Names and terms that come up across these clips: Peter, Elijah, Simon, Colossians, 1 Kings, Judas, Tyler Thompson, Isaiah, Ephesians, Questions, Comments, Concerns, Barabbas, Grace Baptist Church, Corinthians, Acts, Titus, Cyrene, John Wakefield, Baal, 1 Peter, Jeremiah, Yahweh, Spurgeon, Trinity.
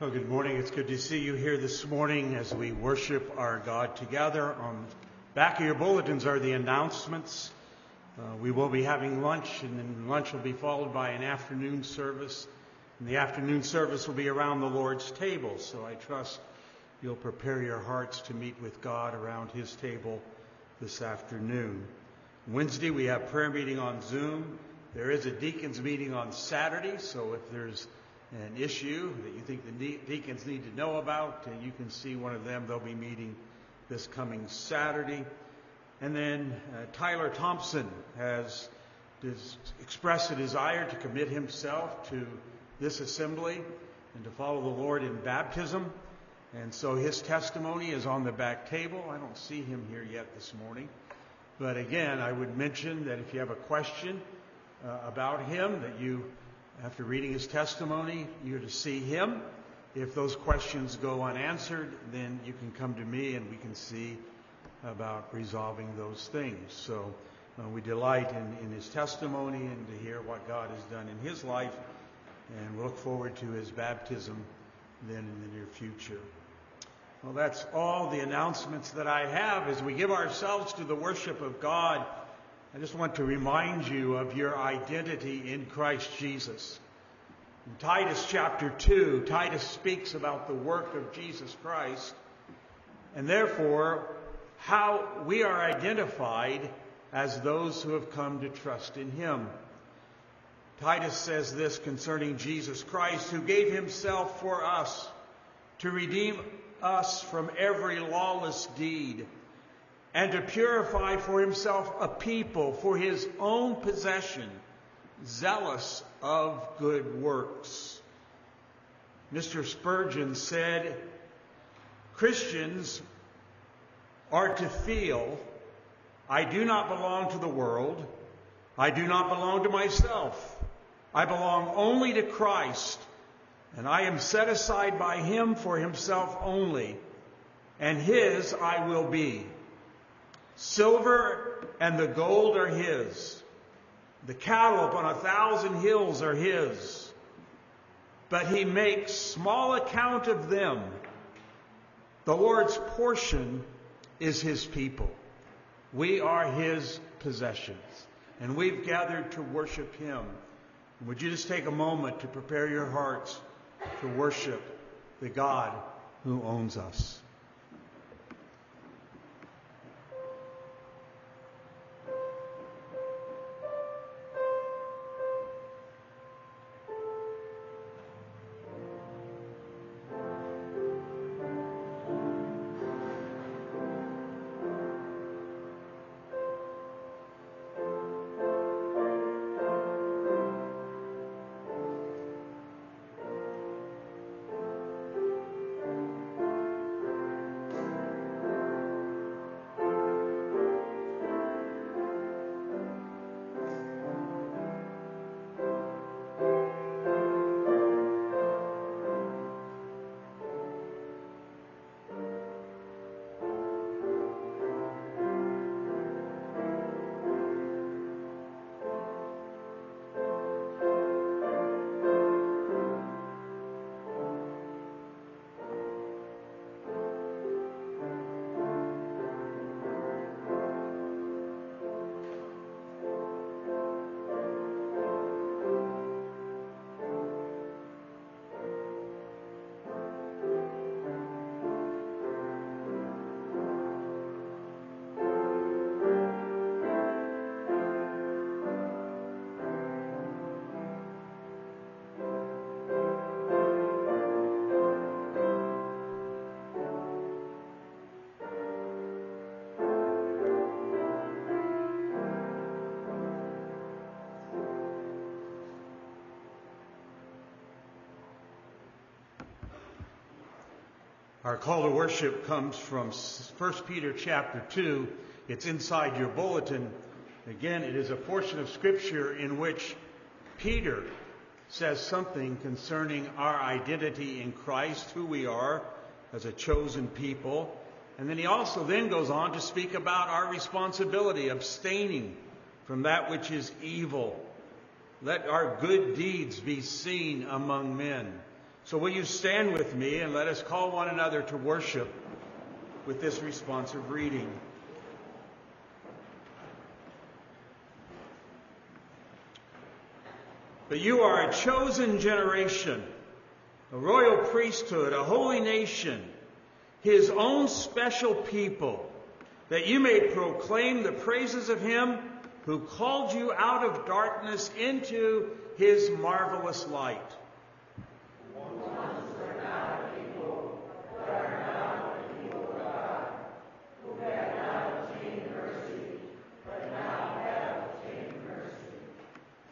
Well, good morning. It's good to see you here this morning as we worship our God together. On the back of your bulletins are the announcements. We will be having lunch, and then lunch will be followed by an afternoon service. And the afternoon service will be around the Lord's table. So I trust you'll prepare your hearts to meet with God around his table this afternoon. Wednesday, we have prayer meeting on Zoom. There is a deacons meeting on Saturday, so if there's an issue that you think the deacons need to know about, you can see one of them. They'll be meeting this coming Saturday. And then Tyler Thompson has expressed a desire to commit himself to this assembly and to follow the Lord in baptism. And so his testimony is on the back table. I don't see him here yet this morning. But again, I would mention that if you have a question about him, that you, after reading his testimony, you're to see him. If those questions go unanswered, then you can come to me and we can see about resolving those things. So we delight in his testimony and to hear what God has done in his life, and we look forward to his baptism then in the near future. Well, that's all the announcements that I have. As we give ourselves to the worship of God, I just want to remind you of your identity in Christ Jesus. In Titus chapter 2, Titus speaks about the work of Jesus Christ, and therefore how we are identified as those who have come to trust in him. Titus says this concerning Jesus Christ, who gave himself for us to redeem us from every lawless deed, and to purify for himself a people for his own possession, zealous of good works. Mr. Spurgeon said, Christians are to feel, I do not belong to the world, I do not belong to myself, I belong only to Christ, and I am set aside by him for himself only, and his I will be. Silver and the gold are his. The cattle upon 1,000 hills are his. But he makes small account of them. The Lord's portion is his people. We are his possessions. And we've gathered to worship him. Would you just take a moment to prepare your hearts to worship the God who owns us? Our call to worship comes from 1 Peter chapter 2. It's inside your bulletin. Again, it is a portion of Scripture in which Peter says something concerning our identity in Christ, who we are as a chosen people. And then he also then goes on to speak about our responsibility, abstaining from that which is evil. Let our good deeds be seen among men. So will you stand with me and let us call one another to worship with this responsive reading. But you are a chosen generation, a royal priesthood, a holy nation, his own special people, that you may proclaim the praises of him who called you out of darkness into his marvelous light.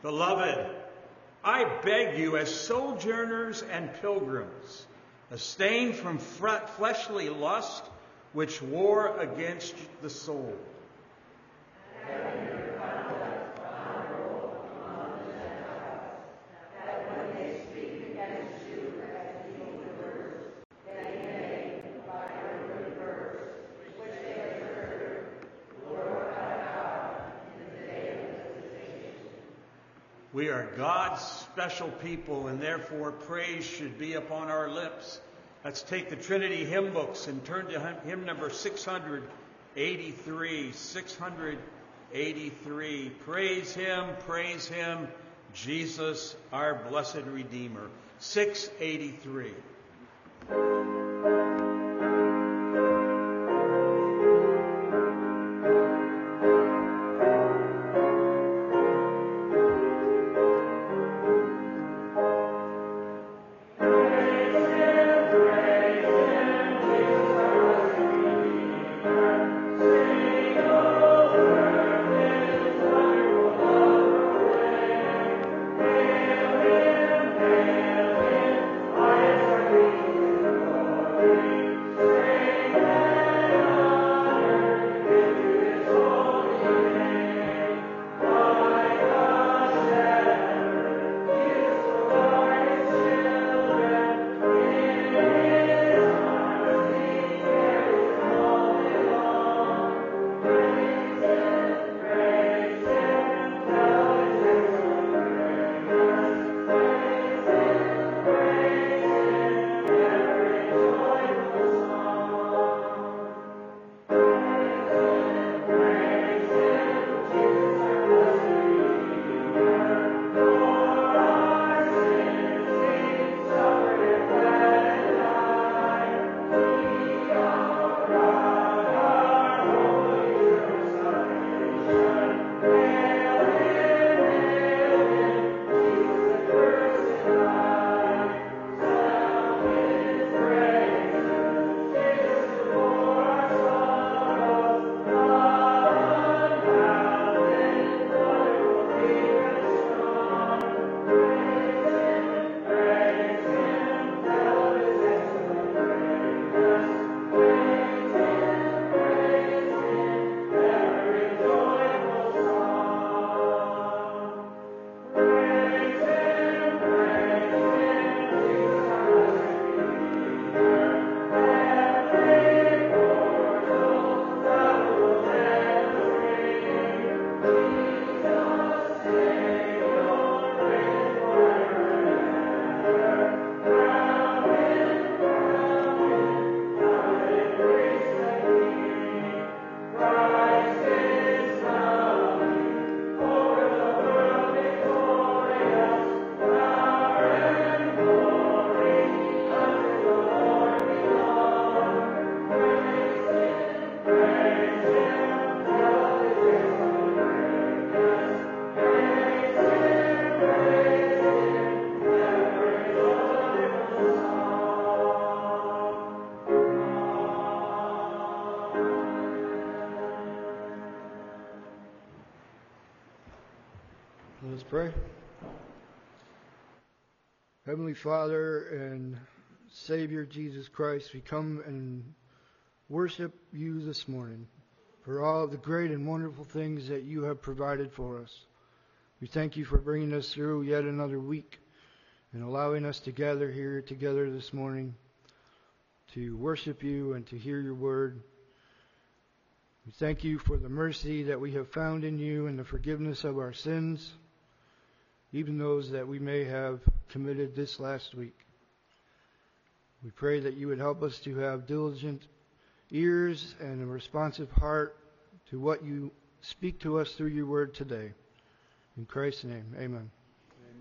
Beloved, I beg you as sojourners and pilgrims, abstain from fleshly lust which war against the soul. We are God's special people, and therefore praise should be upon our lips. Let's take the Trinity hymn books and turn to hymn number 683. 683. Praise Him, Jesus, our blessed Redeemer. 683. Pray. Heavenly Father and Savior Jesus Christ, we come and worship you this morning for all the great and wonderful things that you have provided for us. We thank you for bringing us through yet another week and allowing us to gather here together this morning to worship you and to hear your word. We thank you for the mercy that we have found in you and the forgiveness of our sins, even those that we may have committed this last week. We pray that you would help us to have diligent ears and a responsive heart to what you speak to us through your word today. In Christ's name, amen. Amen.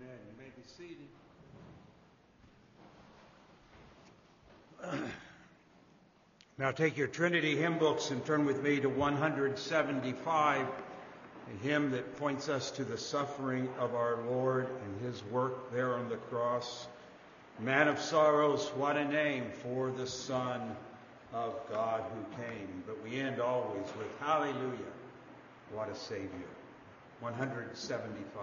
You may be seated. Now take your Trinity hymn books and turn with me to 175, a hymn that points us to the suffering of our Lord and his work there on the cross. Man of sorrows, what a name for the Son of God who came. But we end always with hallelujah, what a Savior. 175.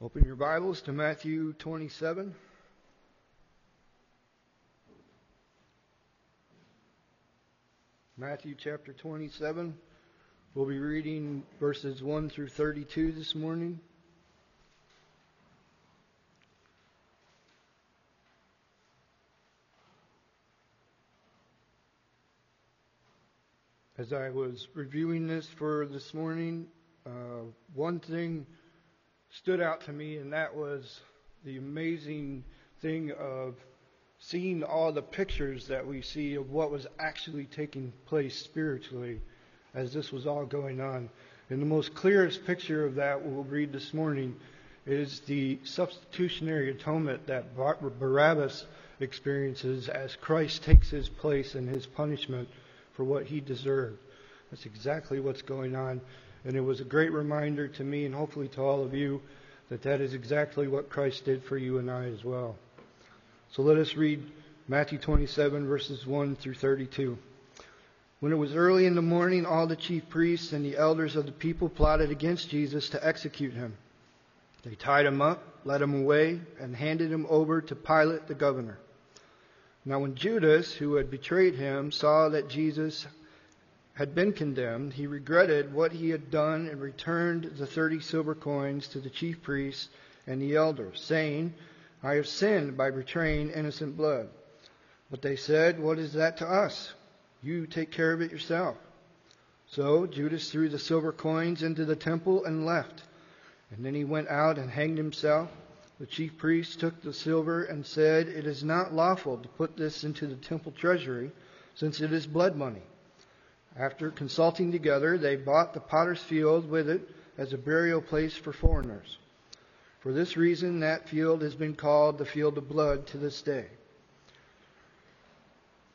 Open your Bibles to Matthew 27. Matthew chapter 27. We'll be reading verses 1 through 32 this morning. As I was reviewing this for this morning, one thing stood out to me, and that was the amazing thing of seeing all the pictures that we see of what was actually taking place spiritually as this was all going on. And the most clearest picture of that we'll read this morning is the substitutionary atonement that Barabbas experiences as Christ takes his place in his punishment for what he deserved. That's exactly what's going on. And it was a great reminder to me and hopefully to all of you that that is exactly what Christ did for you and I as well. So let us read Matthew 27, verses 1 through 32. When it was early in the morning, all the chief priests and the elders of the people plotted against Jesus to execute him. They tied him up, led him away, and handed him over to Pilate the governor. Now when Judas, who had betrayed him, saw that Jesus had been condemned, he regretted what he had done and returned the 30 silver coins to the chief priests and the elders, saying, I have sinned by betraying innocent blood. But they said, What is that to us? You take care of it yourself. So Judas threw the silver coins into the temple and left. And then he went out and hanged himself. The chief priests took the silver and said, It is not lawful to put this into the temple treasury, since it is blood money. After consulting together, they bought the potter's field with it as a burial place for foreigners. For this reason, that field has been called the field of blood to this day.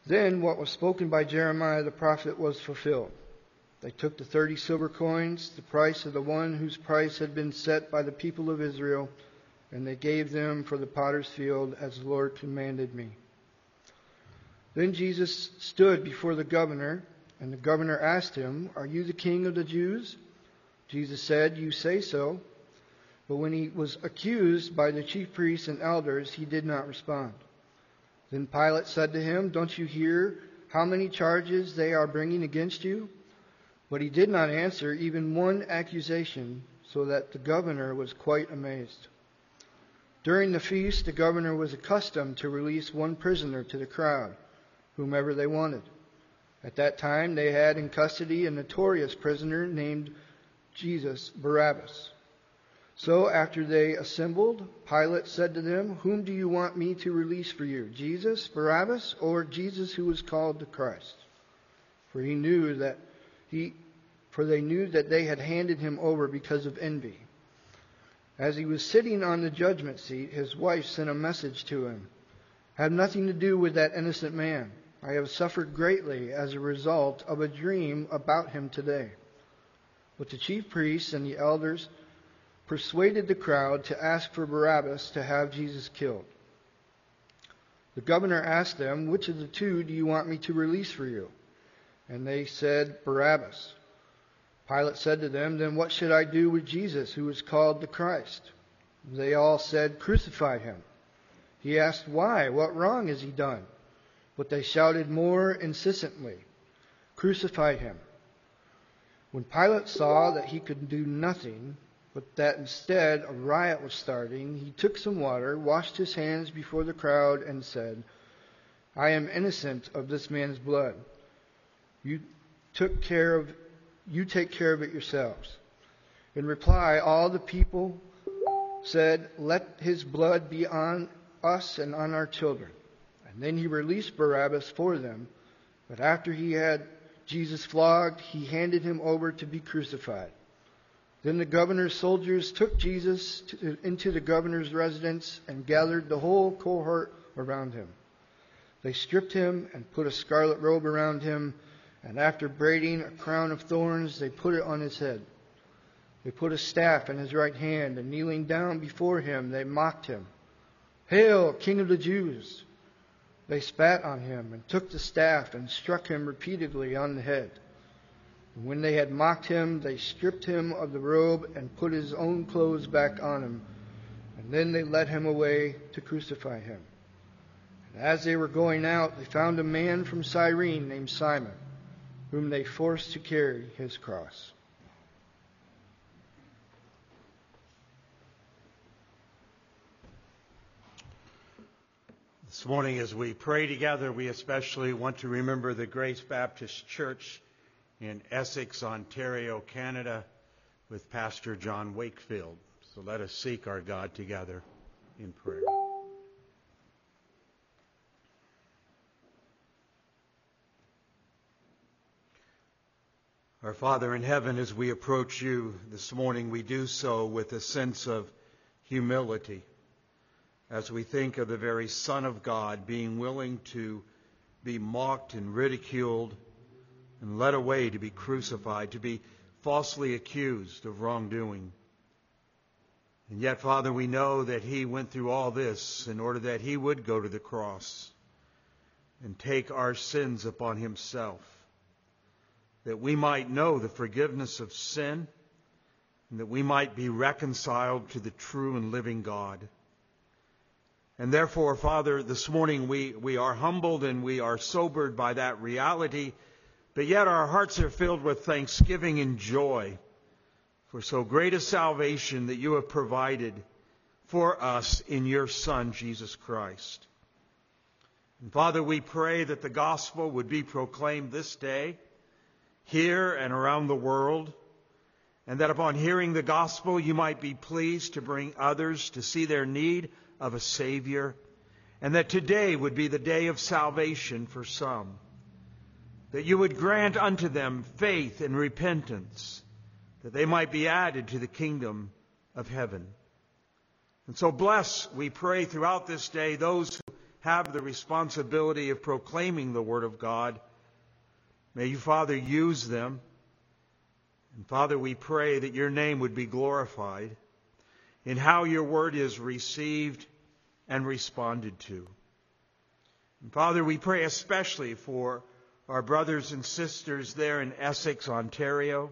Then what was spoken by Jeremiah the prophet was fulfilled. They took the 30 silver coins, the price of the one whose price had been set by the people of Israel, and they gave them for the potter's field, as the Lord commanded me. Then Jesus stood before the governor, and the governor asked him, Are you the king of the Jews? Jesus said, You say so. But when he was accused by the chief priests and elders, he did not respond. Then Pilate said to him, Don't you hear how many charges they are bringing against you? But he did not answer even one accusation, so that the governor was quite amazed. During the feast, the governor was accustomed to release one prisoner to the crowd, whomever they wanted. At that time, they had in custody a notorious prisoner named Barabbas. So after they assembled, Pilate said to them, Whom do you want me to release for you, Jesus, Barabbas, or Jesus who was called the Christ? For they knew that they had handed him over because of envy. As he was sitting on the judgment seat, his wife sent a message to him. Have nothing to do with that innocent man. I have suffered greatly as a result of a dream about him today. But the chief priests and the elders persuaded the crowd to ask for Barabbas to have Jesus killed. The governor asked them, Which of the two do you want me to release for you? And they said, Barabbas. Pilate said to them, Then what should I do with Jesus, who is called the Christ? They all said, Crucify him. He asked, Why? What wrong has he done? But they shouted more insistently, Crucify him. When Pilate saw that he could do nothing, but that instead a riot was starting, he took some water, washed his hands before the crowd, and said, I am innocent of this man's blood. You take care of it yourselves. In reply, all the people said, Let his blood be on us and on our children. And then he released Barabbas for them. But after he had Jesus flogged, he handed him over to be crucified. Then the governor's soldiers took Jesus into the governor's residence and gathered the whole cohort around him. They stripped him and put a scarlet robe around him, and after braiding a crown of thorns, they put it on his head. They put a staff in his right hand, and kneeling down before him, they mocked him. Hail, King of the Jews! They spat on him and took the staff and struck him repeatedly on the head. And when they had mocked him, they stripped him of the robe and put his own clothes back on him. And then they led him away to crucify him. And as they were going out, they found a man from Cyrene named Simon, whom they forced to carry his cross. This morning, as we pray together, we especially want to remember the Grace Baptist Church in Essex, Ontario, Canada, with Pastor John Wakefield. So let us seek our God together in prayer. Our Father in heaven, as we approach you this morning, we do so with a sense of humility as we think of the very Son of God being willing to be mocked and ridiculed and led away to be crucified, to be falsely accused of wrongdoing. And yet, Father, we know that he went through all this in order that he would go to the cross and take our sins upon himself, that we might know the forgiveness of sin, and that we might be reconciled to the true and living God. And therefore, Father, this morning we are humbled and we are sobered by that reality But yet our hearts are filled with thanksgiving and joy for so great a salvation that you have provided for us in your Son, Jesus Christ. And Father, we pray that the gospel would be proclaimed this day, here and around the world, and that upon hearing the gospel, you might be pleased to bring others to see their need of a Savior, and that today would be the day of salvation for some. That you would grant unto them faith and repentance, that they might be added to the kingdom of heaven. And so bless, we pray, throughout this day, those who have the responsibility of proclaiming the Word of God. May you, Father, use them. And Father, we pray that your name would be glorified in how your Word is received and responded to. And Father, we pray especially for our brothers and sisters there in Essex, Ontario.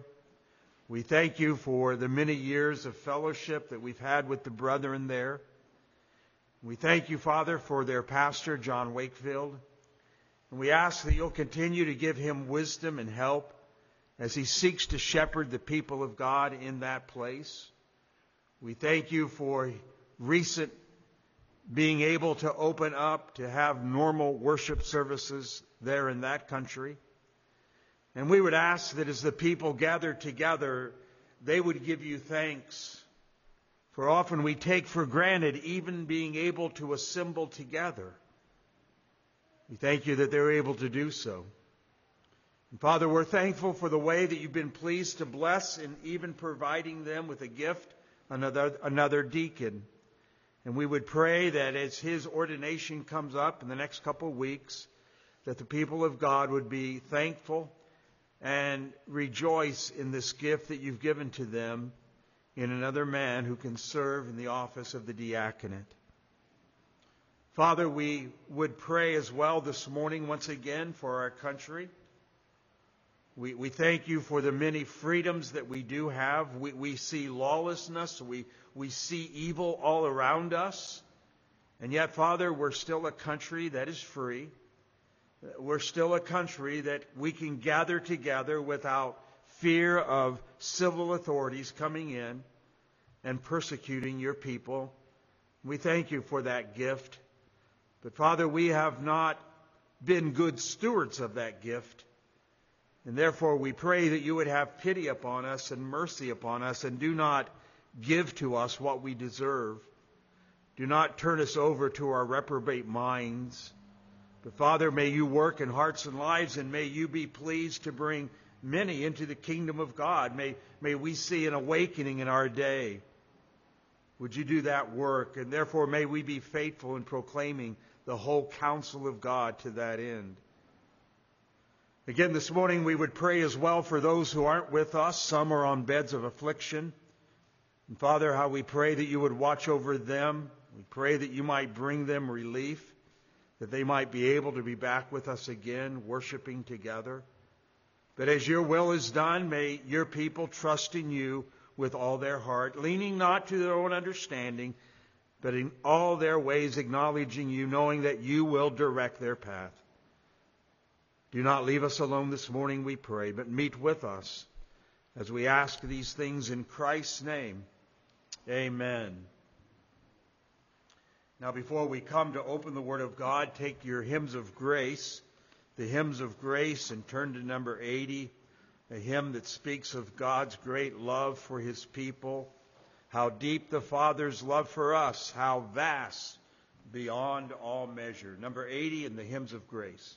We thank you for the many years of fellowship that we've had with the brethren there. We thank you, Father, for their pastor, John Wakefield. And we ask that you'll continue to give him wisdom and help as he seeks to shepherd the people of God in that place. We thank you for recent being able to open up to have normal worship services there in that country. And we would ask that as the people gather together, they would give you thanks. For often we take for granted even being able to assemble together. We thank you that they're able to do so. And Father, we're thankful for the way that you've been pleased to bless in even providing them with a gift, another deacon. And we would pray that as his ordination comes up in the next couple of weeks, that the people of God would be thankful and rejoice in this gift that you've given to them in another man who can serve in the office of the diaconate. Father, we would pray as well this morning once again for our country. We thank you for the many freedoms that we do have. We see lawlessness. We see evil all around us. And yet, Father, we're still a country that is free. We're still a country that we can gather together without fear of civil authorities coming in and persecuting your people. We thank you for that gift. But, Father, we have not been good stewards of that gift. And therefore, we pray that you would have pity upon us and mercy upon us, and do not give to us what we deserve. Do not turn us over to our reprobate minds. But Father, may you work in hearts and lives, and may you be pleased to bring many into the kingdom of God. May we see an awakening in our day. Would you do that work? And therefore, may we be faithful in proclaiming the whole counsel of God to that end. Again, this morning, we would pray as well for those who aren't with us. Some are on beds of affliction. And Father, how we pray that you would watch over them. We pray that you might bring them relief, that they might be able to be back with us again, worshiping together. But as your will is done, may your people trust in you with all their heart, leaning not to their own understanding, but in all their ways acknowledging you, knowing that you will direct their path. Do not leave us alone this morning, we pray, but meet with us as we ask these things in Christ's name. Amen. Now, before we come to open the Word of God, take your hymns of grace, the hymns of grace, and turn to number 80, a hymn that speaks of God's great love for His people, how deep the Father's love for us, how vast beyond all measure. Number 80 in the hymns of grace.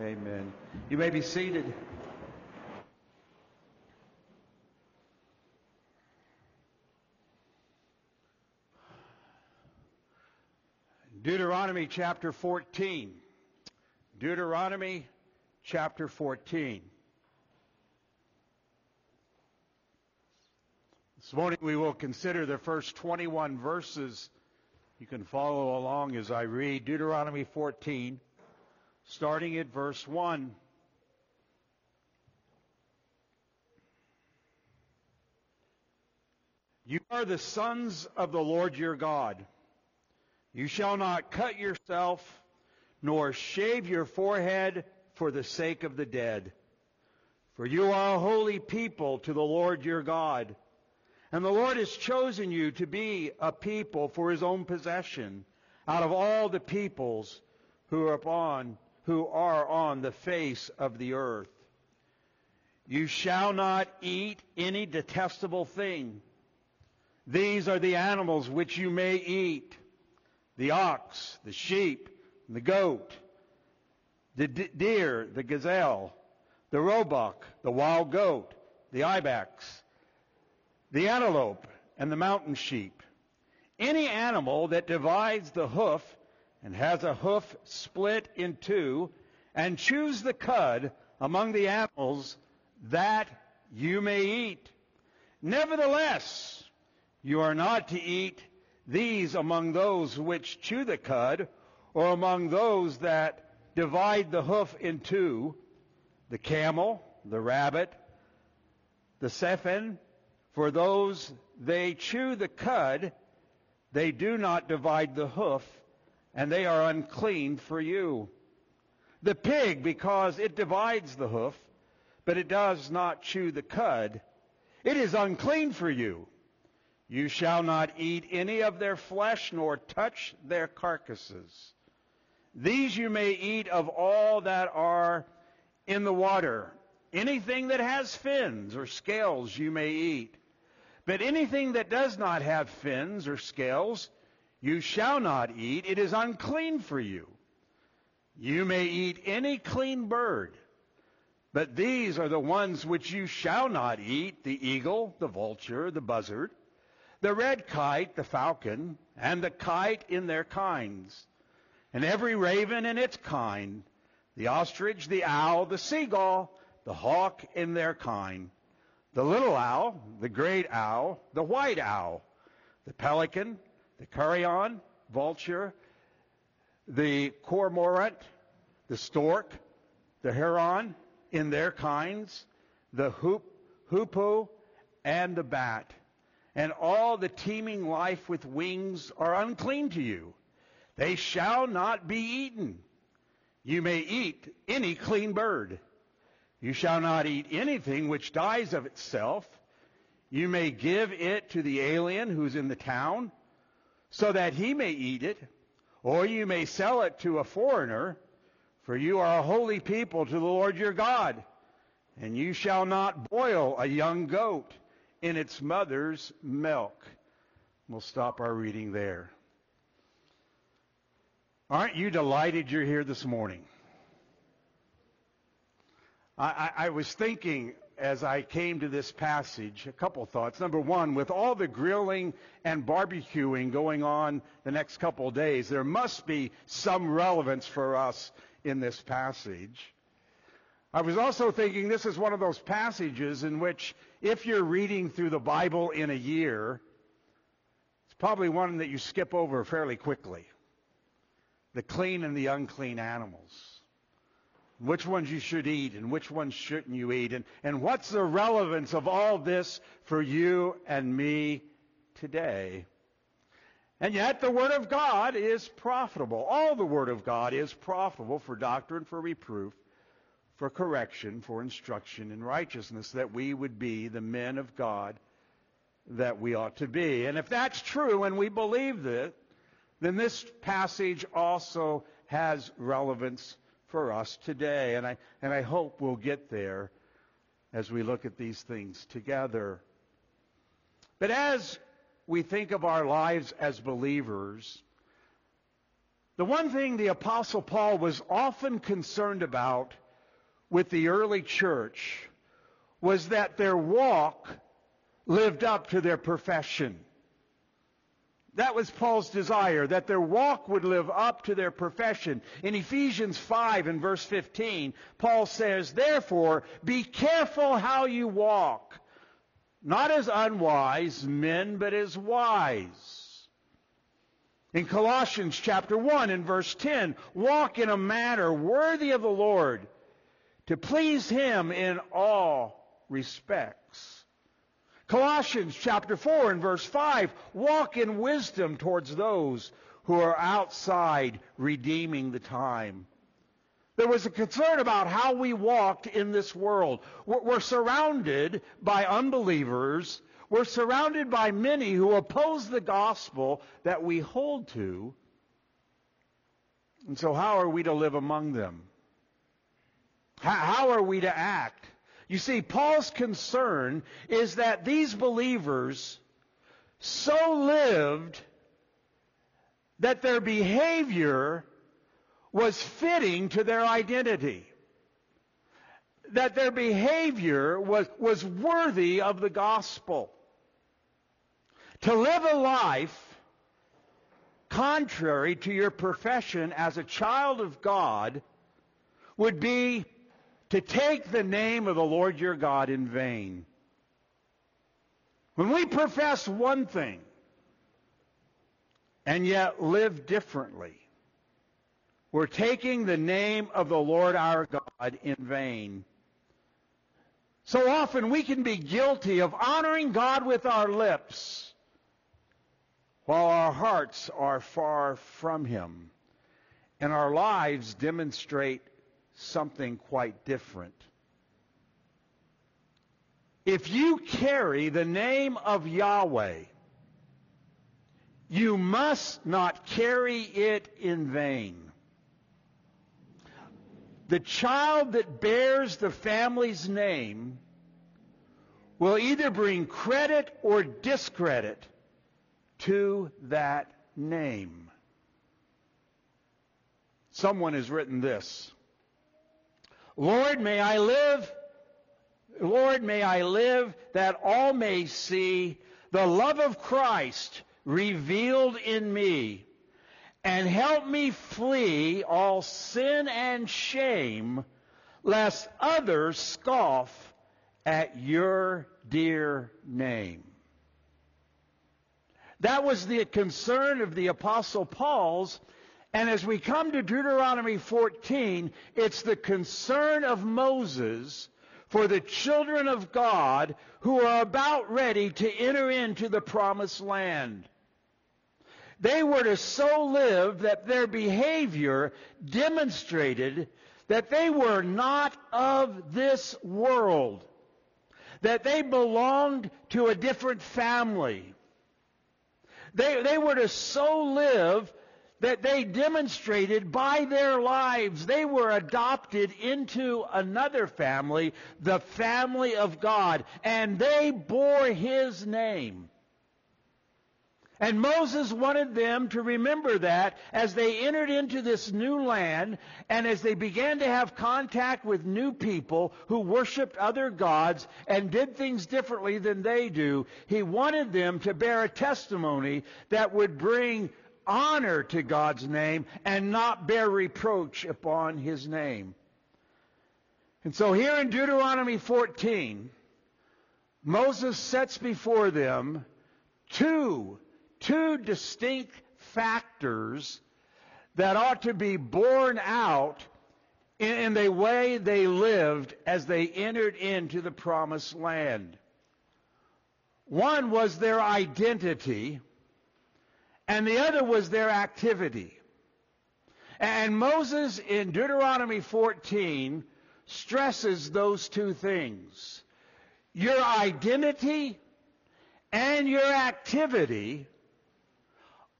Amen. You may be seated. Deuteronomy chapter 14. Deuteronomy chapter 14. This morning we will consider the first 21 verses. You can follow along as I read Deuteronomy 14, starting at verse 1. You are the sons of the Lord your God. You shall not cut yourself, nor shave your forehead for the sake of the dead. For you are a holy people to the Lord your God. And the Lord has chosen you to be a people for his own possession out of all the peoples who are on the face of the earth. You shall not eat any detestable thing. These are the animals which you may eat: the ox, the sheep, the goat, the deer, the gazelle, the roebuck, the wild goat, the ibex, the antelope, and the mountain sheep. Any animal that divides the hoof and has a hoof split in two, and chews the cud among the animals, that you may eat. Nevertheless, you are not to eat these among those which chew the cud, or among those that divide the hoof in two, the camel, the rabbit, the seifen. For those they chew the cud, they do not divide the hoof, and they are unclean for you. The pig, because it divides the hoof, but it does not chew the cud, it is unclean for you. You shall not eat any of their flesh, nor touch their carcasses. These you may eat of all that are in the water. Anything that has fins or scales you may eat. But anything that does not have fins or scales, you shall not eat. It is unclean for you. You may eat any clean bird, but these are the ones which you shall not eat: the eagle, the vulture, the buzzard, the red kite, the falcon, and the kite in their kinds, and every raven in its kind, the ostrich, the owl, the seagull, the hawk in their kind, the little owl, the great owl, the white owl, the pelican, the carrion, vulture, the cormorant, the stork, the heron in their kinds, the hoopoe, and the bat. And all the teeming life with wings are unclean to you. They shall not be eaten. You may eat any clean bird. You shall not eat anything which dies of itself. You may give it to the alien who's in the town, so that he may eat it, or you may sell it to a foreigner, for you are a holy people to the Lord your God. And you shall not boil a young goat in its mother's milk. We'll stop our reading there. Aren't you delighted you're here this morning? I was thinking as I came to this passage, a couple thoughts. Number one, with all the grilling and barbecuing going on the next couple of days, there must be some relevance for us in this passage. I was also thinking this is one of those passages in which, if you're reading through the Bible in a year, it's probably one that you skip over fairly quickly. The clean and the unclean animals. Which ones you should eat and which ones shouldn't you eat. And what's the relevance of all this for you and me today? And yet the Word of God is profitable. All the Word of God is profitable for doctrine, for reproof, for correction, for instruction in righteousness, that we would be the men of God that we ought to be. And if that's true and we believe that, then this passage also has relevance for us today, and I hope we'll get there as we look at these things together. But as we think of our lives as believers, The one thing the Apostle Paul was often concerned about with the early church was that their walk lived up to their profession. That was Paul's desire, that their walk would live up to their profession. In Ephesians 5 and verse 15, Paul says, "Therefore, be careful how you walk, not as unwise men, but as wise." In Colossians chapter 1 and verse 10, "Walk in a manner worthy of the Lord, to please Him in all respects." Colossians chapter 4 and verse 5, "Walk in wisdom towards those who are outside, redeeming the time." There was a concern about how we walked in this world. We're surrounded by unbelievers. We're surrounded by many who oppose the gospel that we hold to. And so how are we to live among them? How are we to act? You see, Paul's concern is that these believers so lived that their behavior was fitting to their identity, that their behavior was worthy of the gospel. To live a life contrary to your profession as a child of God would be to take the name of the Lord your God in vain. When we profess one thing and yet live differently, we're taking the name of the Lord our God in vain. So often we can be guilty of honoring God with our lips while our hearts are far from Him, and our lives demonstrate something quite different. If you carry the name of Yahweh, you must not carry it in vain. The child that bears the family's name will either bring credit or discredit to that name. Someone has written this: Lord, may I live that all may see the love of Christ revealed in me, and help me flee all sin and shame, lest others scoff at your dear name. That was the concern of the Apostle Paul's. And as we come to Deuteronomy 14, it's the concern of Moses for the children of God who are about ready to enter into the promised land. They were to so live that their behavior demonstrated that they were not of this world, that they belonged to a different family. They were to so live that they demonstrated by their lives they were adopted into another family, the family of God, and they bore His name. And Moses wanted them to remember that as they entered into this new land, and as they began to have contact with new people who worshiped other gods and did things differently than they do, he wanted them to bear a testimony that would bring honor to God's name and not bear reproach upon His name. And so here in Deuteronomy 14, Moses sets before them two distinct factors that ought to be borne out in the way they lived as they entered into the promised land. One was their identity, and the other was their activity. And Moses in Deuteronomy 14 stresses those two things. Your identity and your activity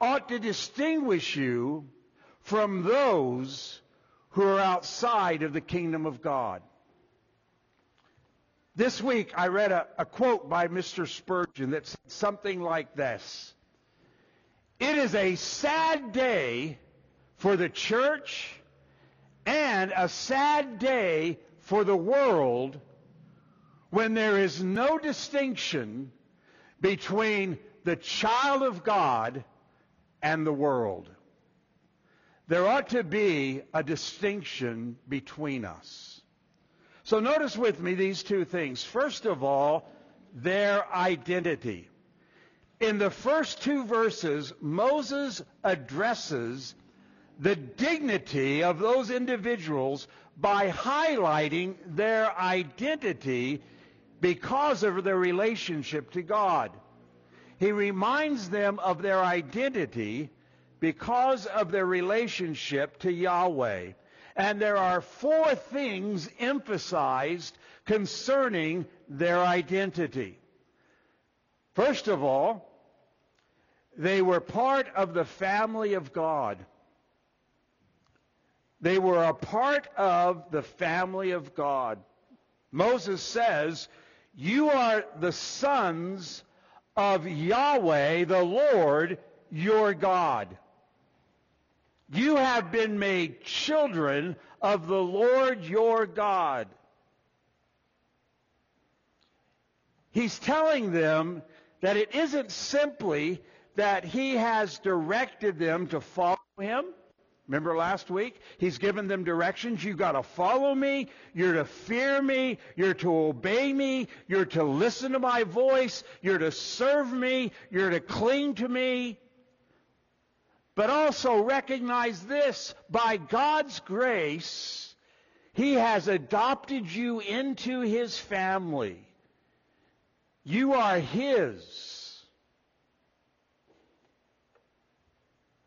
ought to distinguish you from those who are outside of the kingdom of God. This week I read a quote by Mr. Spurgeon that said something like this: "It is a sad day for the church and a sad day for the world when there is no distinction between the child of God and the world. There ought to be a distinction between us. So notice with me these two things. First of all, their identity. In the first two verses, Moses addresses the dignity of those individuals by highlighting their identity because of their relationship to God. He reminds them of their identity because of their relationship to Yahweh. And there are four things emphasized concerning their identity. First of all, they were part of the family of God. They were a part of the family of God. Moses says, "You are the sons of Yahweh, the Lord, your God. You have been made children of the Lord your God." He's telling them that it isn't simply that he has directed them to follow him. Remember last week? He's given them directions. You've got to follow me. You're to fear me. You're to obey me. You're to listen to my voice. You're to serve me. You're to cling to me. But also recognize this, by God's grace, he has adopted you into his family. You are his.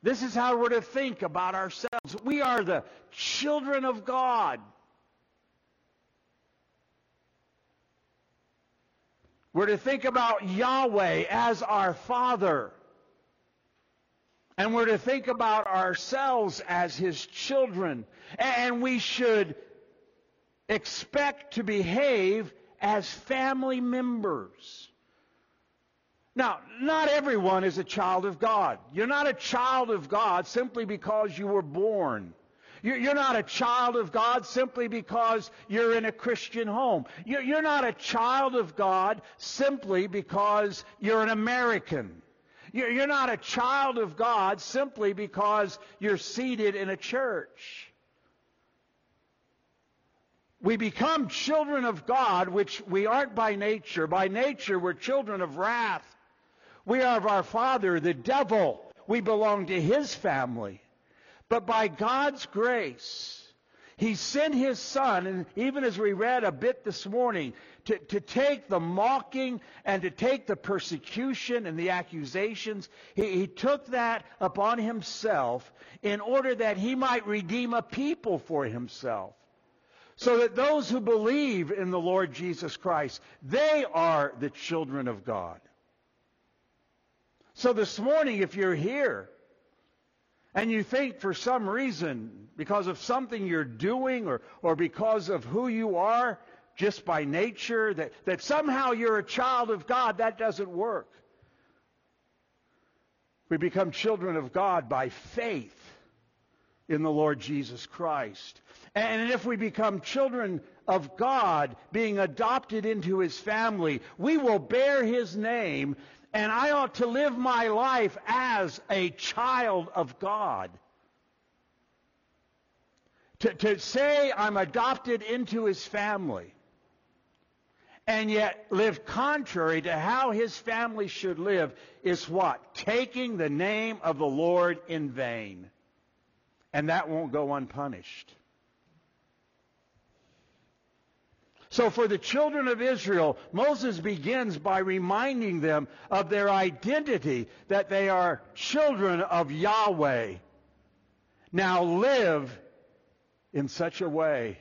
This is how we're to think about ourselves. We are the children of God. We're to think about Yahweh as our Father. And we're to think about ourselves as his children. And we should expect to behave as family members. Now, not everyone is a child of God. You're not a child of God simply because you were born. You're not a child of God simply because you're in a Christian home. You're not a child of God simply because you're an American. You're not a child of God simply because you're seated in a church. We become children of God, which we aren't by nature. By nature, we're children of wrath. We are of our father, the devil. We belong to his family. But by God's grace, he sent his son, and even as we read a bit this morning, to take the mocking and to take the persecution and the accusations, he took that upon himself in order that he might redeem a people for himself. So that those who believe in the Lord Jesus Christ, they are the children of God. So this morning, if you're here, and you think for some reason, because of something you're doing or because of who you are, just by nature, that somehow you're a child of God, that doesn't work. We become children of God by faith in the Lord Jesus Christ. And if we become children of God, being adopted into his family, we will bear his name. And I ought to live my life as a child of God. To say I'm adopted into his family and yet live contrary to how his family should live is what? Taking the name of the Lord in vain. And that won't go unpunished. So for the children of Israel, Moses begins by reminding them of their identity, that they are children of Yahweh. Now live in such a way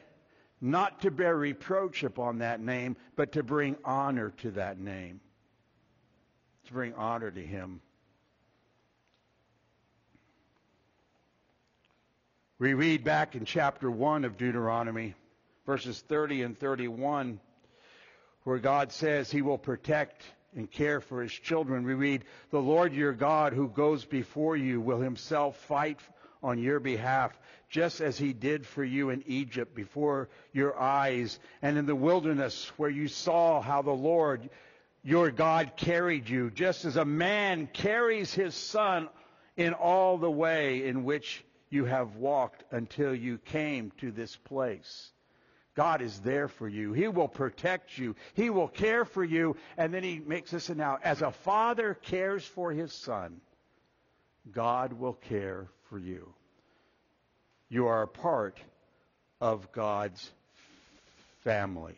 not to bear reproach upon that name, but to bring honor to that name, to bring honor to him. We read back in chapter 1 of Deuteronomy, verses 30 and 31, where God says he will protect and care for his children. We read, "The Lord your God who goes before you will himself fight on your behalf, just as he did for you in Egypt before your eyes, and in the wilderness where you saw how the Lord your God carried you, just as a man carries his son in all the way in which you have walked until you came to this place. God is there for you. He will protect you. He will care for you. And then he makes this announcement. As a father cares for his son, God will care for you. You are a part of God's family.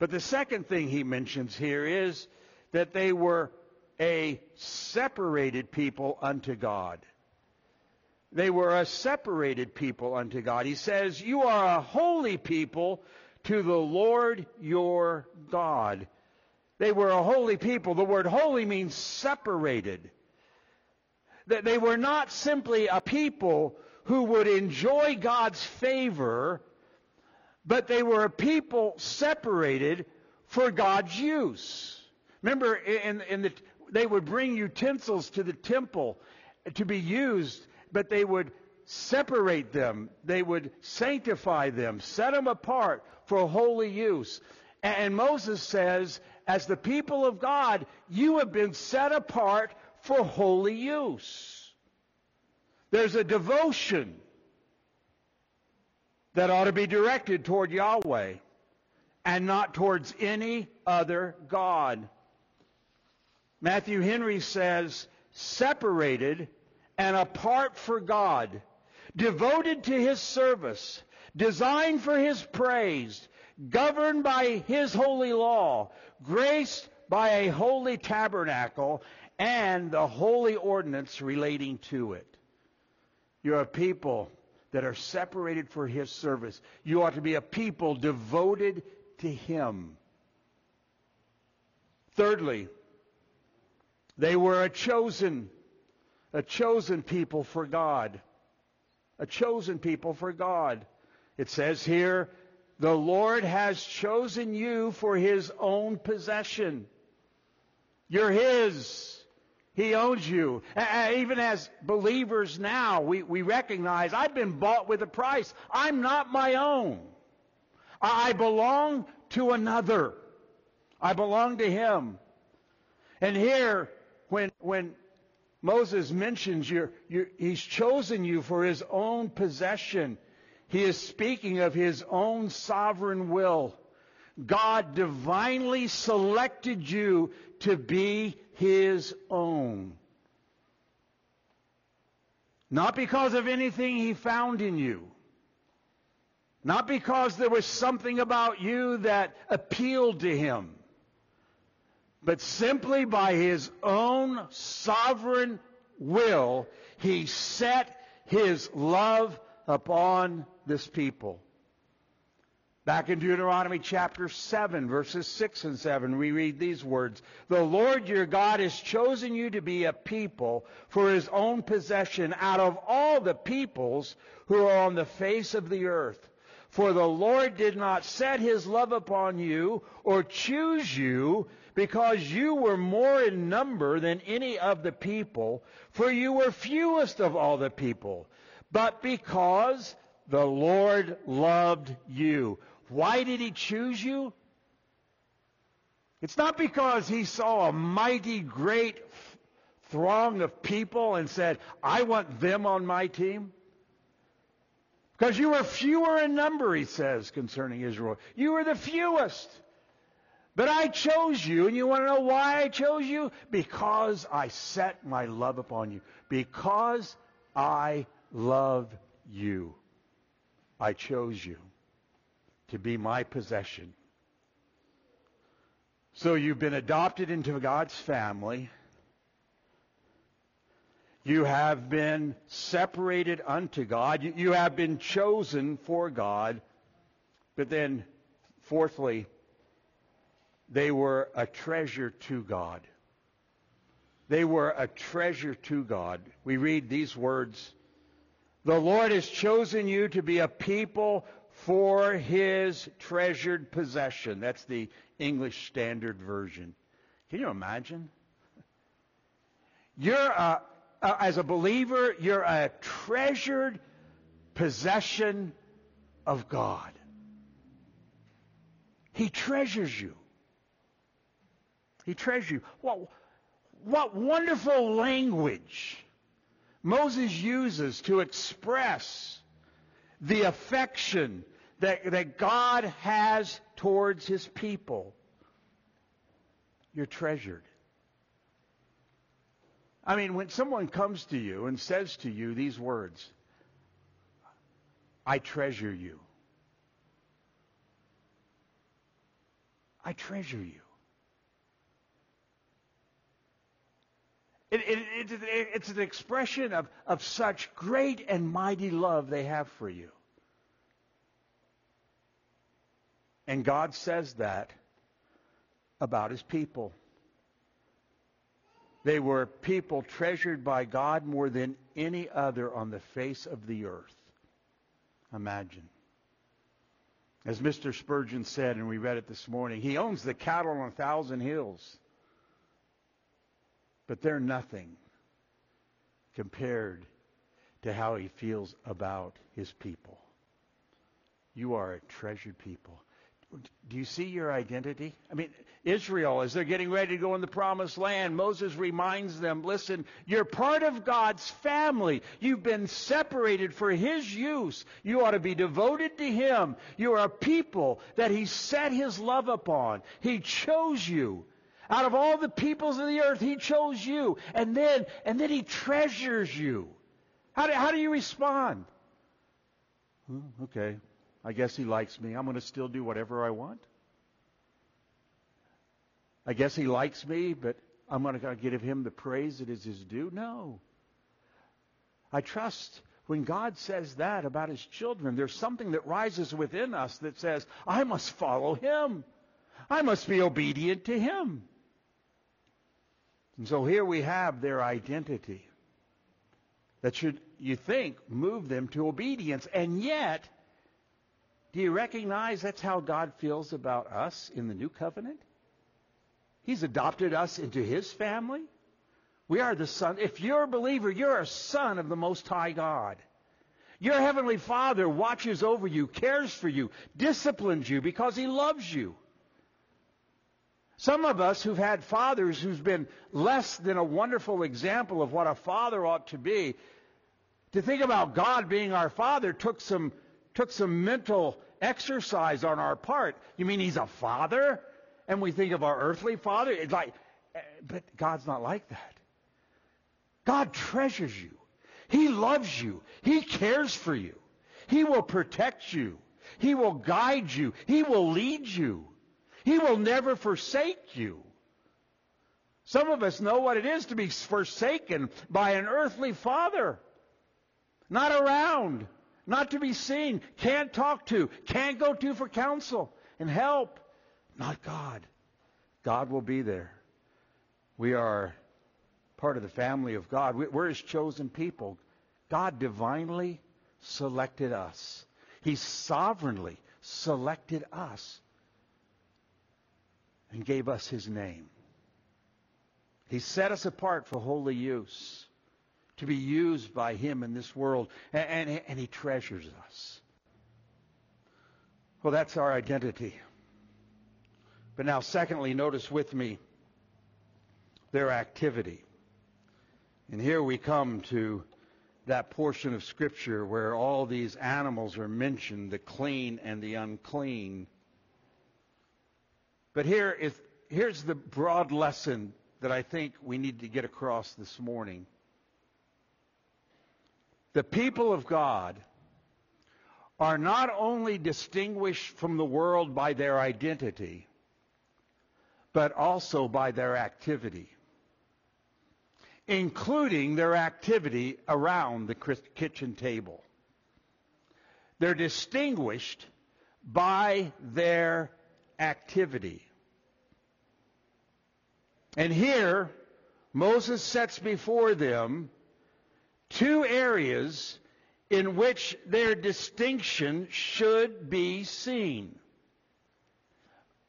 But the second thing he mentions here is that they were a separated people unto God. They were a separated people unto God. He says, you are a holy people to the Lord your God. They were a holy people. The word holy means separated. That they were not simply a people who would enjoy God's favor, but they were a people separated for God's use. Remember, they would bring utensils to the temple to be used, but they would separate them. They would sanctify them, set them apart for holy use. And Moses says, as the people of God, you have been set apart for holy use. There's a devotion that ought to be directed toward Yahweh and not towards any other God. Matthew Henry says, separated and apart for God, devoted to his service, designed for his praise, governed by his holy law, graced by a holy tabernacle, and the holy ordinance relating to it. You're a people that are separated for his service. You ought to be a people devoted to him. Thirdly, they were a chosen people for God. A chosen people for God. It says here, the Lord has chosen you for his own possession. You're his. He owns you. Even as believers now, we recognize, I've been bought with a price. I'm not my own. I belong to another. I belong to him. And here, when Moses mentions he's chosen you for his own possession, he is speaking of his own sovereign will. God divinely selected you to be his own. Not because of anything he found in you. Not because there was something about you that appealed to him. But simply by his own sovereign will, he set his love upon this people. Back in Deuteronomy chapter 7, verses 6 and 7, we read these words. The Lord your God has chosen you to be a people for his own possession out of all the peoples who are on the face of the earth. For the Lord did not set his love upon you or choose you because you were more in number than any of the people, for you were fewest of all the people, but because the Lord loved you. Why did he choose you? It's not because he saw a mighty great throng of people and said, I want them on my team. Because you were fewer in number, he says, concerning Israel. You were the fewest. But I chose you, and you want to know why I chose you? Because I set my love upon you. Because I love you. I chose you to be my possession. So you've been adopted into God's family. You have been separated unto God. You have been chosen for God. But then, fourthly, they were a treasure to God. They were a treasure to God. We read these words. The Lord has chosen you to be a people for his treasured possession. That's the English Standard Version. Can you imagine? You're a as a believer, you're a treasured possession of God. He treasures you. He treasures you. What wonderful language Moses uses to express the affection that God has towards His people. You're treasured. I mean, when someone comes to you and says to you these words, I treasure you. I treasure you. It's an expression of such great and mighty love they have for you. And God says that about His people. They were people treasured by God more than any other on the face of the earth. Imagine. As Mr. Spurgeon said, and we read it this morning, He owns the cattle on 1,000 hills. But they're nothing compared to how He feels about His people. You are a treasured people. Do you see your identity? I mean, Israel, as they're getting ready to go in the promised land, Moses reminds them, listen, you're part of God's family. You've been separated for His use. You ought to be devoted to Him. You are a people that He set His love upon. He chose you. Out of all the peoples of the earth, He chose you. And then He treasures you. How do you respond? Okay. I guess He likes me. I'm going to still do whatever I want. I guess He likes me, but I'm going to give Him the praise that is His due. No. I trust when God says that about His children, there's something that rises within us that says, I must follow Him. I must be obedient to Him. And so here we have their identity that should, you think, move them to obedience. And yet, do you recognize that's how God feels about us in the new covenant? He's adopted us into His family. We are the son. If you're a believer, you're a son of the Most High God. Your Heavenly Father watches over you, cares for you, disciplines you because He loves you. Some of us who've had fathers who've been less than a wonderful example of what a father ought to be, to think about God being our Father took some mental exercise on our part. You mean He's a father? And we think of our earthly father. It's like, but God's not like that. God treasures you. He loves you. He cares for you. He will protect you. He will guide you. He will lead you. He will never forsake you. Some of us know what it is to be forsaken by an earthly father. Not around. Not to be seen, can't talk to, can't go to for counsel and help. Not God. God will be there. We are part of the family of God. We're His chosen people. God divinely selected us. He sovereignly selected us and gave us His name. He set us apart for holy use, to be used by Him in this world, and He treasures us. Well, that's our identity. But now, secondly, notice with me their activity. And here we come to that portion of Scripture where all these animals are mentioned, the clean and the unclean. But here's the broad lesson that I think we need to get across this morning. The people of God are not only distinguished from the world by their identity, but also by their activity, including their activity around the kitchen table. They're distinguished by their activity. And here, Moses sets before them two areas in which their distinction should be seen.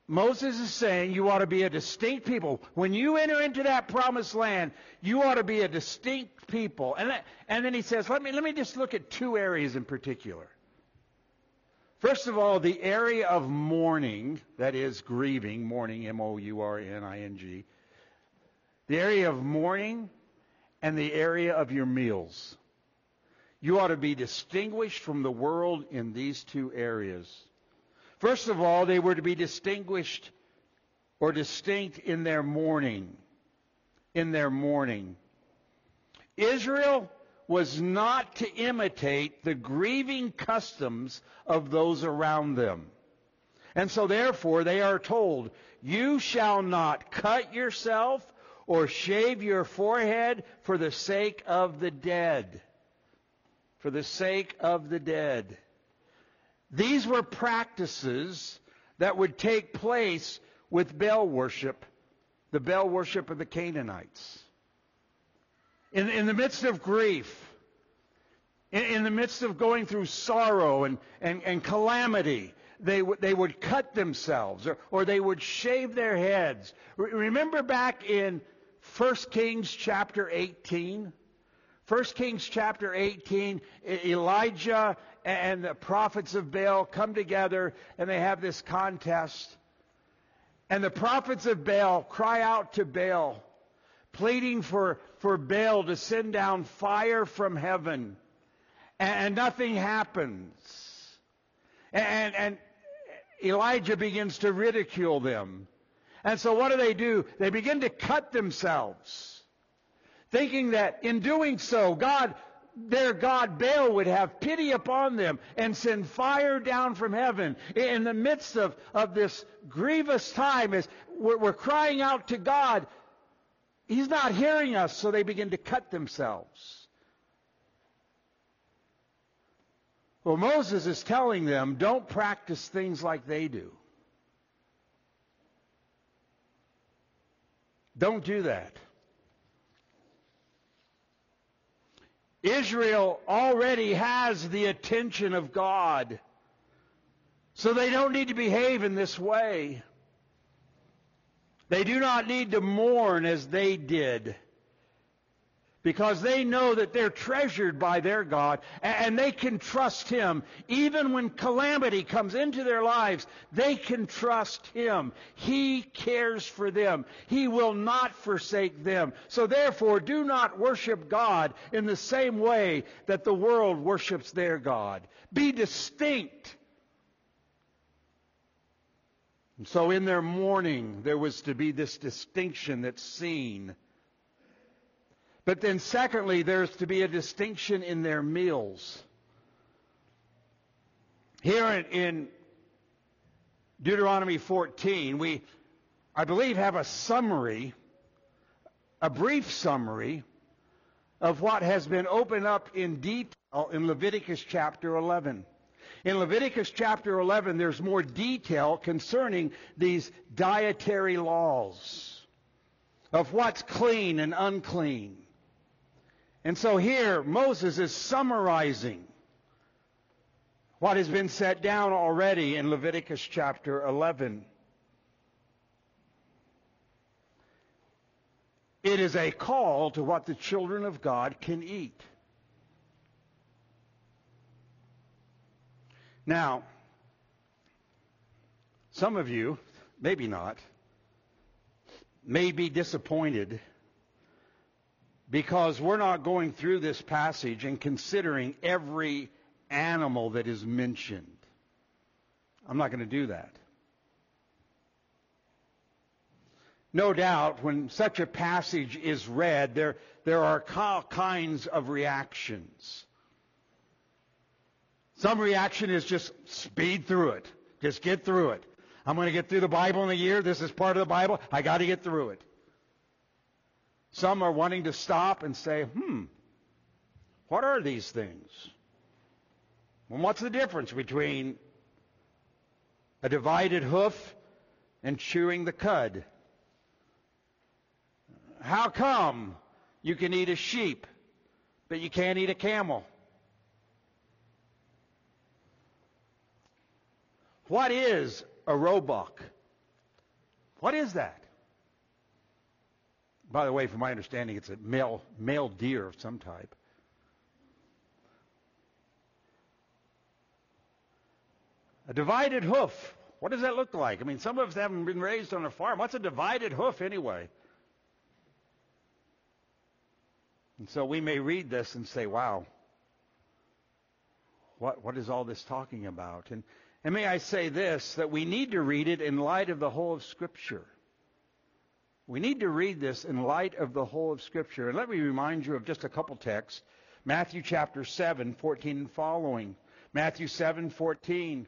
Moses is saying you ought to be a distinct people. When you enter into that promised land, you ought to be a distinct people. And then he says, let me just look at two areas in particular. First of all, the area of mourning, that is grieving, mourning, M-O-U-R-N-I-N-G. The area of mourning and the area of your meals. You ought to be distinguished from the world in these two areas. First of all, they were to be distinguished or distinct in their mourning. In their mourning. Israel was not to imitate the grieving customs of those around them. And so therefore they are told, you shall not cut yourself or shave your forehead for the sake of the dead. For the sake of the dead. These were practices that would take place with Baal worship, the Baal worship of the Canaanites. In the midst of grief, in the midst of going through sorrow and calamity, they would cut themselves or they would shave their heads. Remember back in 1 Kings chapter 18? 1 Kings chapter 18, Elijah and the prophets of Baal come together and they have this contest. And the prophets of Baal cry out to Baal, pleading for Baal to send down fire from heaven. And nothing happens. And Elijah begins to ridicule them. And so what do? They begin to cut themselves, thinking that in doing so, their God Baal would have pity upon them and send fire down from heaven. In the midst of this grievous time, as we're crying out to God, He's not hearing us, so they begin to cut themselves. Well, Moses is telling them, don't practice things like they do. Don't do that. Israel already has the attention of God, so they don't need to behave in this way. They do not need to mourn as they did, because they know that they're treasured by their God and they can trust Him. Even when calamity comes into their lives, they can trust Him. He cares for them. He will not forsake them. So therefore, do not worship God in the same way that the world worships their God. Be distinct. And so in their mourning, there was to be this distinction that's seen. But then secondly, there's to be a distinction in their meals. Here in Deuteronomy 14, I believe, have a brief summary, of what has been opened up in detail in Leviticus chapter 11. In Leviticus chapter 11, there's more detail concerning these dietary laws of what's clean and unclean. And so here, Moses is summarizing what has been set down already in Leviticus chapter 11. It is a call to what the children of God can eat. Now, some of you, maybe not, may be disappointed because we're not going through this passage and considering every animal that is mentioned. I'm not going to do that. No doubt, when such a passage is read, there are all kinds of reactions. Some reaction is just speed through it. Just get through it. I'm going to get through the Bible in a year. This is part of the Bible. I got to get through it. Some are wanting to stop and say, what are these things? Well, what's the difference between a divided hoof and chewing the cud? How come you can eat a sheep, but you can't eat a camel? What is a roebuck? What is that? By the way, from my understanding, it's a male deer of some type. A divided hoof. What does that look like? I mean, some of us haven't been raised on a farm. What's a divided hoof anyway? And so we may read this and say, wow, what is all this talking about? And may I say this, that we need to read it in light of the whole of Scripture. We need to read this in light of the whole of Scripture. And let me remind you of just a couple texts. Matthew chapter 7, 14 and following. Matthew 7, 14.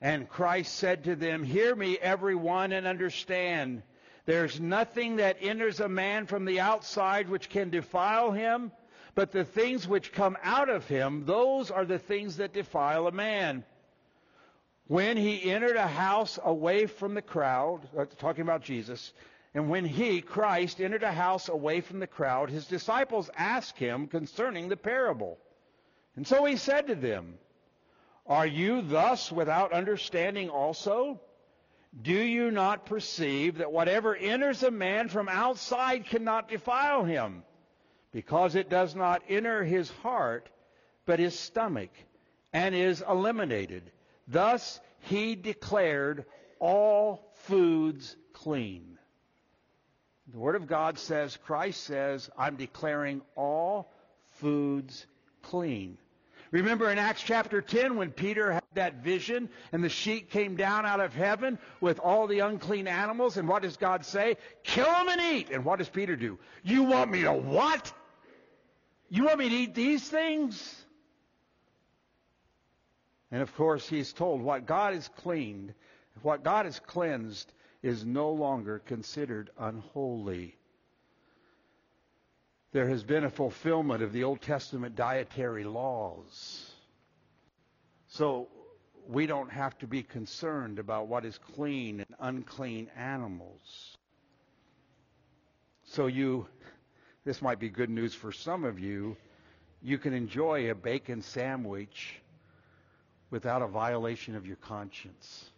And Christ said to them, "Hear me, everyone, and understand. There's nothing that enters a man from the outside which can defile him, but the things which come out of him, those are the things that defile a man. When he entered a house away from the crowd," talking about Jesus, "and when he, Christ, entered a house away from the crowd, his disciples asked him concerning the parable. And so he said to them, 'Are you thus without understanding also? Do you not perceive that whatever enters a man from outside cannot defile him, because it does not enter his heart, but his stomach, and is eliminated? Thus he declared all foods clean.'" The Word of God says, Christ says, "I'm declaring all foods clean." Remember in Acts chapter 10 when Peter had that vision and the sheet came down out of heaven with all the unclean animals, and what does God say? "Kill them and eat." And what does Peter do? "You want me to what? You want me to eat these things?" And of course he's told what God has cleaned, what God has cleansed is no longer considered unholy. There has been a fulfillment of the Old Testament dietary laws. So we don't have to be concerned about what is clean and unclean animals. So this might be good news for some of you, you can enjoy a bacon sandwich without a violation of your conscience.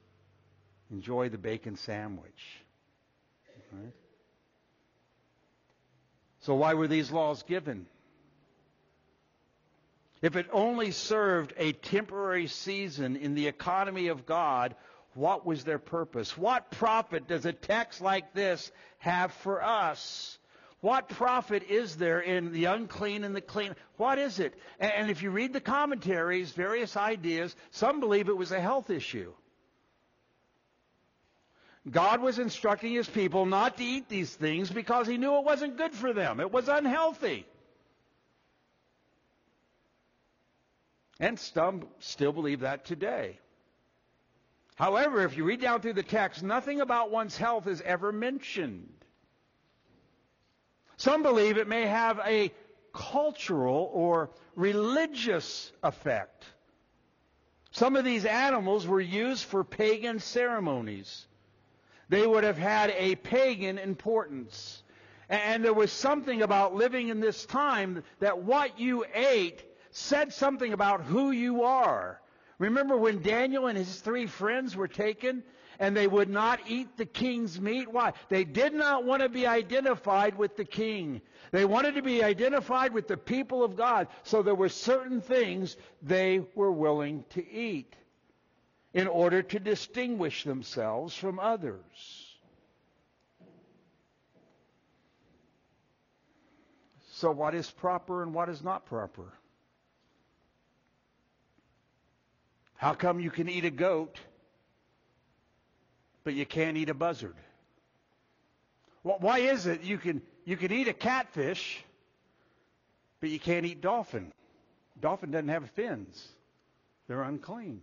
Enjoy the bacon sandwich. Right? So why were these laws given? If it only served a temporary season in the economy of God, what was their purpose? What profit does a text like this have for us? What profit is there in the unclean and the clean? What is it? And if you read the commentaries, various ideas, some believe it was a health issue. God was instructing his people not to eat these things because he knew it wasn't good for them. It was unhealthy. And some still believe that today. However, if you read down through the text, nothing about one's health is ever mentioned. Some believe it may have a cultural or religious effect. Some of these animals were used for pagan ceremonies. They would have had a pagan importance. And there was something about living in this time that what you ate said something about who you are. Remember when Daniel and his three friends were taken and they would not eat the king's meat? Why? They did not want to be identified with the king. They wanted to be identified with the people of God. So there were certain things they were willing to eat in order to distinguish themselves from others. So what is proper and what is not proper? How come you can eat a goat, but you can't eat a buzzard? Why is it you can eat a catfish, but you can't eat dolphin? Dolphin doesn't have fins. They're unclean.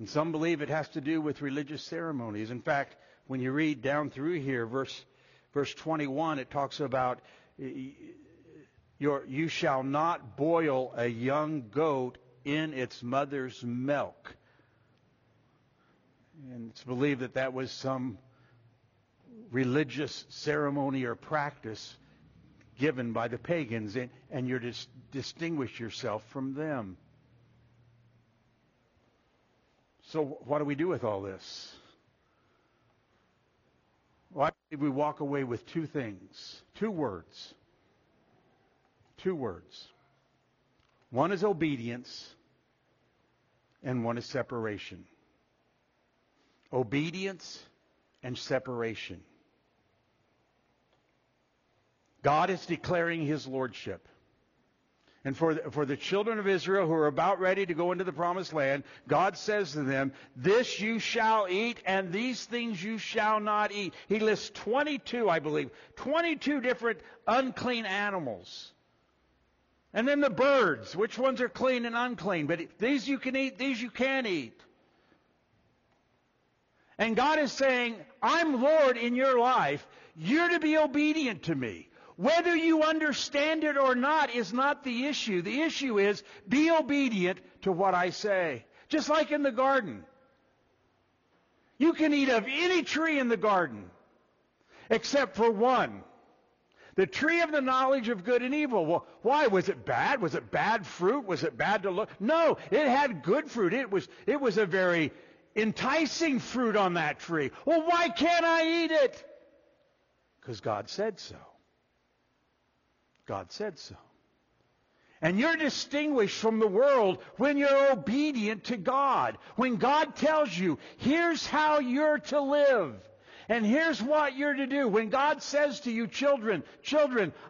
And some believe it has to do with religious ceremonies. In fact, when you read down through here, verse 21, it talks about you shall not boil a young goat in its mother's milk. And it's believed that that was some religious ceremony or practice given by the pagans, and you're to distinguish yourself from them. So what do we do with all this? Well, I believe we walk away with two things, two words. Two words. One is obedience, and one is separation. Obedience and separation. God is declaring His lordship. And for the children of Israel who are about ready to go into the promised land, God says to them, this you shall eat and these things you shall not eat. He lists 22, I believe, 22 different unclean animals. And then the birds, which ones are clean and unclean. But these you can eat, these you can't eat. And God is saying, I'm Lord in your life. You're to be obedient to me. Whether you understand it or not is not the issue. The issue is, be obedient to what I say. Just like in the garden. You can eat of any tree in the garden, except for one. The tree of the knowledge of good and evil. Well, why? Was it bad? Was it bad fruit? Was it bad to look? No, it had good fruit. It was a very enticing fruit on that tree. Well, why can't I eat it? Because God said so. God said so. And you're distinguished from the world when you're obedient to God. When God tells you, here's how you're to live. And here's what you're to do. When God says to you, children,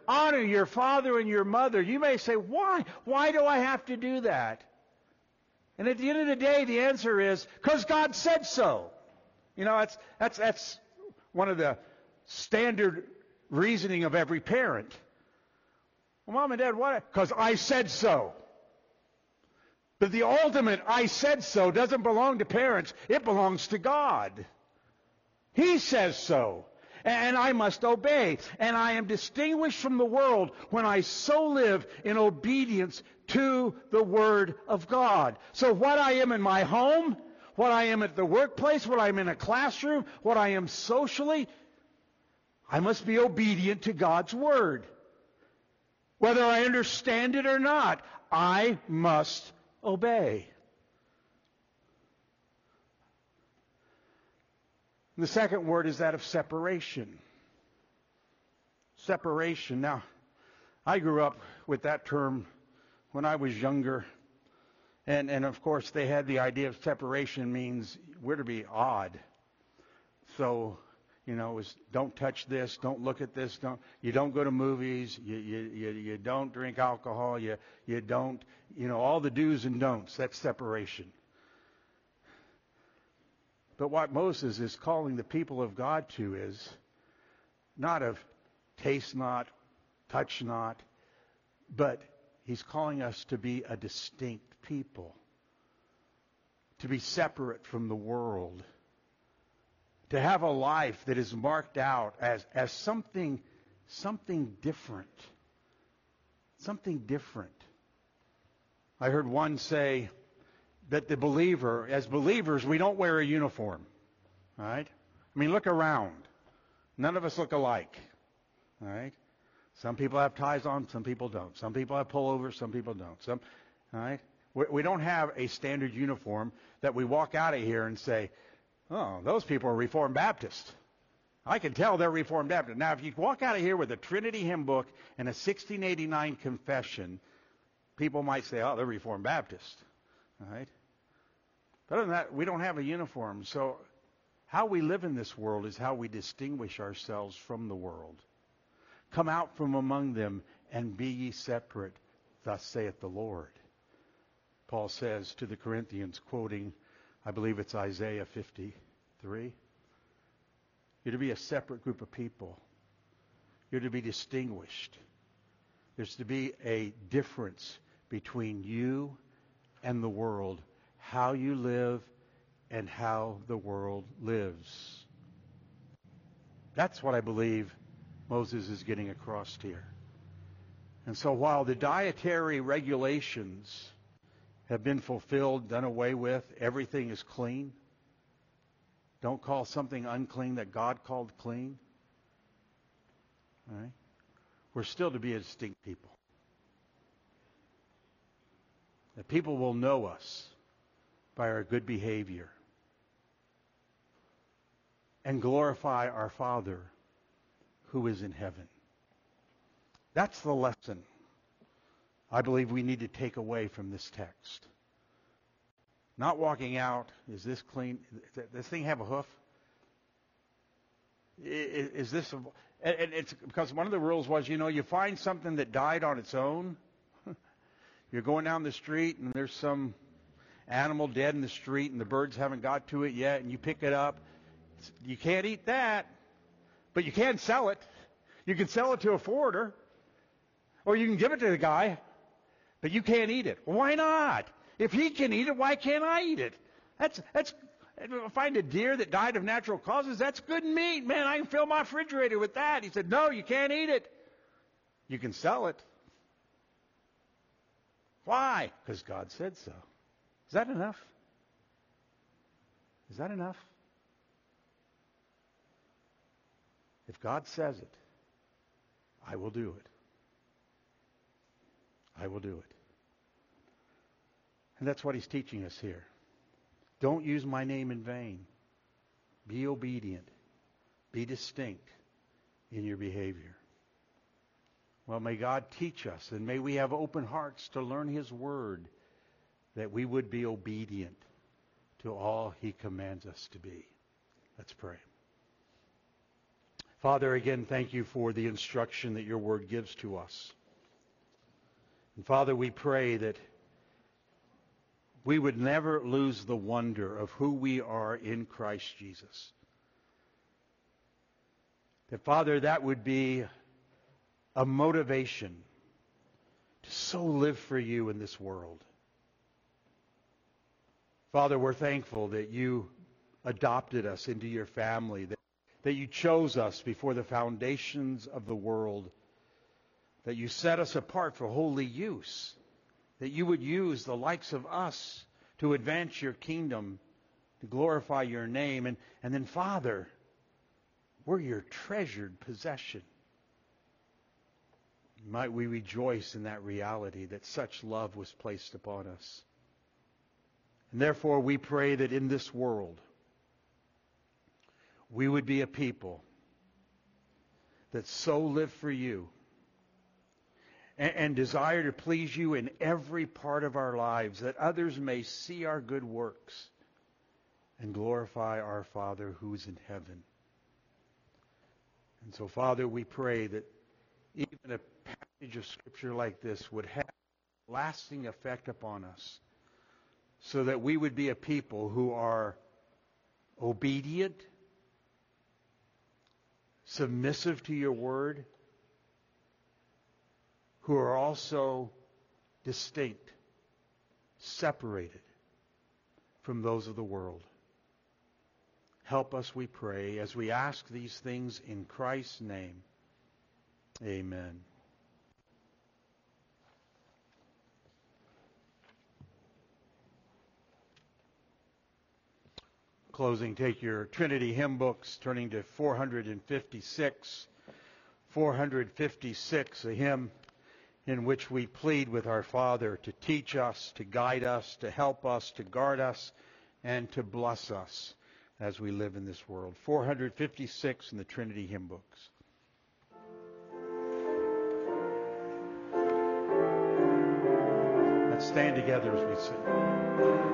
honor your father and your mother. You may say, why? Why do I have to do that? And at the end of the day, the answer is, because God said so. You know, that's one of the standard reasoning of every parent. Well, Mom and Dad, why? Because I said so. But the ultimate I said so doesn't belong to parents. It belongs to God. He says so. And I must obey. And I am distinguished from the world when I so live in obedience to the Word of God. So what I am in my home, what I am at the workplace, what I am in a classroom, what I am socially, I must be obedient to God's Word. Whether I understand it or not, I must obey. And the second word is that of separation. Separation. Now, I grew up with that term when I was younger. And of course, they had the idea of separation means we're to be odd. So, you know, it was don't touch this, don't look at this, you don't go to movies, you don't drink alcohol, you don't, you know, all the do's and don'ts. That's separation. But what Moses is calling the people of God to is not of taste not, touch not, but he's calling us to be a distinct people, to be separate from the world, to have a life that is marked out as something different. Something different. I heard one say that the believer, as believers, we don't wear a uniform. All right? I mean, look around. None of us look alike. All right? Some people have ties on, some people don't. Some people have pullovers, some people don't. All right? We don't have a standard uniform that we walk out of here and say, oh, those people are Reformed Baptist. I can tell they're Reformed Baptist. Now, if you walk out of here with a Trinity hymn book and a 1689 confession, people might say, oh, they're Reformed Baptist. All right? But other than that, we don't have a uniform. So how we live in this world is how we distinguish ourselves from the world. Come out from among them and be ye separate, thus saith the Lord. Paul says to the Corinthians, quoting, I believe it's Isaiah 53. You're to be a separate group of people. You're to be distinguished. There's to be a difference between you and the world, how you live and how the world lives. That's what I believe Moses is getting across here. And so while the dietary regulations have been fulfilled, done away with, everything is clean. Don't call something unclean that God called clean. All right? We're still to be a distinct people. That people will know us by our good behavior and glorify our Father who is in heaven. That's the lesson I believe we need to take away from this text. Not walking out, is this clean? Does this thing have a hoof? Is this a... And it's because one of the rules was, you know, you find something that died on its own. You're going down the street and there's some animal dead in the street and the birds haven't got to it yet, and you pick it up. You can't eat that, but you can sell it. You can sell it to a forwarder, or you can give it to the guy, but you can't eat it. Why not? If he can eat it, why can't I eat it? That's find a deer that died of natural causes. That's good meat. Man, I can fill my refrigerator with that. He said, no, you can't eat it. You can sell it. Why? Because God said so. Is that enough? Is that enough? If God says it, I will do it. I will do it. And that's what he's teaching us here. Don't use my name in vain. Be obedient. Be distinct in your behavior. Well, may God teach us, and may we have open hearts to learn his word, that we would be obedient to all he commands us to be. Let's pray. Father, again, thank you for the instruction that your word gives to us. And Father, we pray that we would never lose the wonder of who we are in Christ Jesus. That, Father, that would be a motivation to so live for you in this world. Father, we're thankful that you adopted us into your family, that you chose us before the foundations of the world, that you set us apart for holy use, that you would use the likes of us to advance your kingdom, to glorify your name. And then, Father, we're your treasured possession. Might we rejoice in that reality that such love was placed upon us. And therefore, we pray that in this world, we would be a people that so live for you and desire to please you in every part of our lives, that others may see our good works and glorify our Father who is in heaven. And so, Father, we pray that even a passage of Scripture like this would have a lasting effect upon us, so that we would be a people who are obedient, submissive to your word, who are also distinct, separated from those of the world. Help us, we pray, as we ask these things in Christ's name. Amen. Closing, take your Trinity hymn books, turning to 456. 456, a hymn in which we plead with our Father to teach us, to guide us, to help us, to guard us, and to bless us as we live in this world. 456 in the Trinity hymn books. Let's stand together as we sing.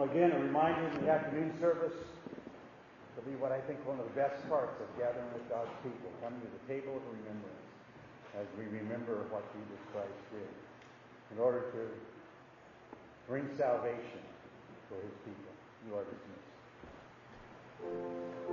Well, again, a reminder in the afternoon service will be what I think one of the best parts of gathering with God's people, coming to the table of remembrance as we remember what Jesus Christ did in order to bring salvation for his people. You are dismissed.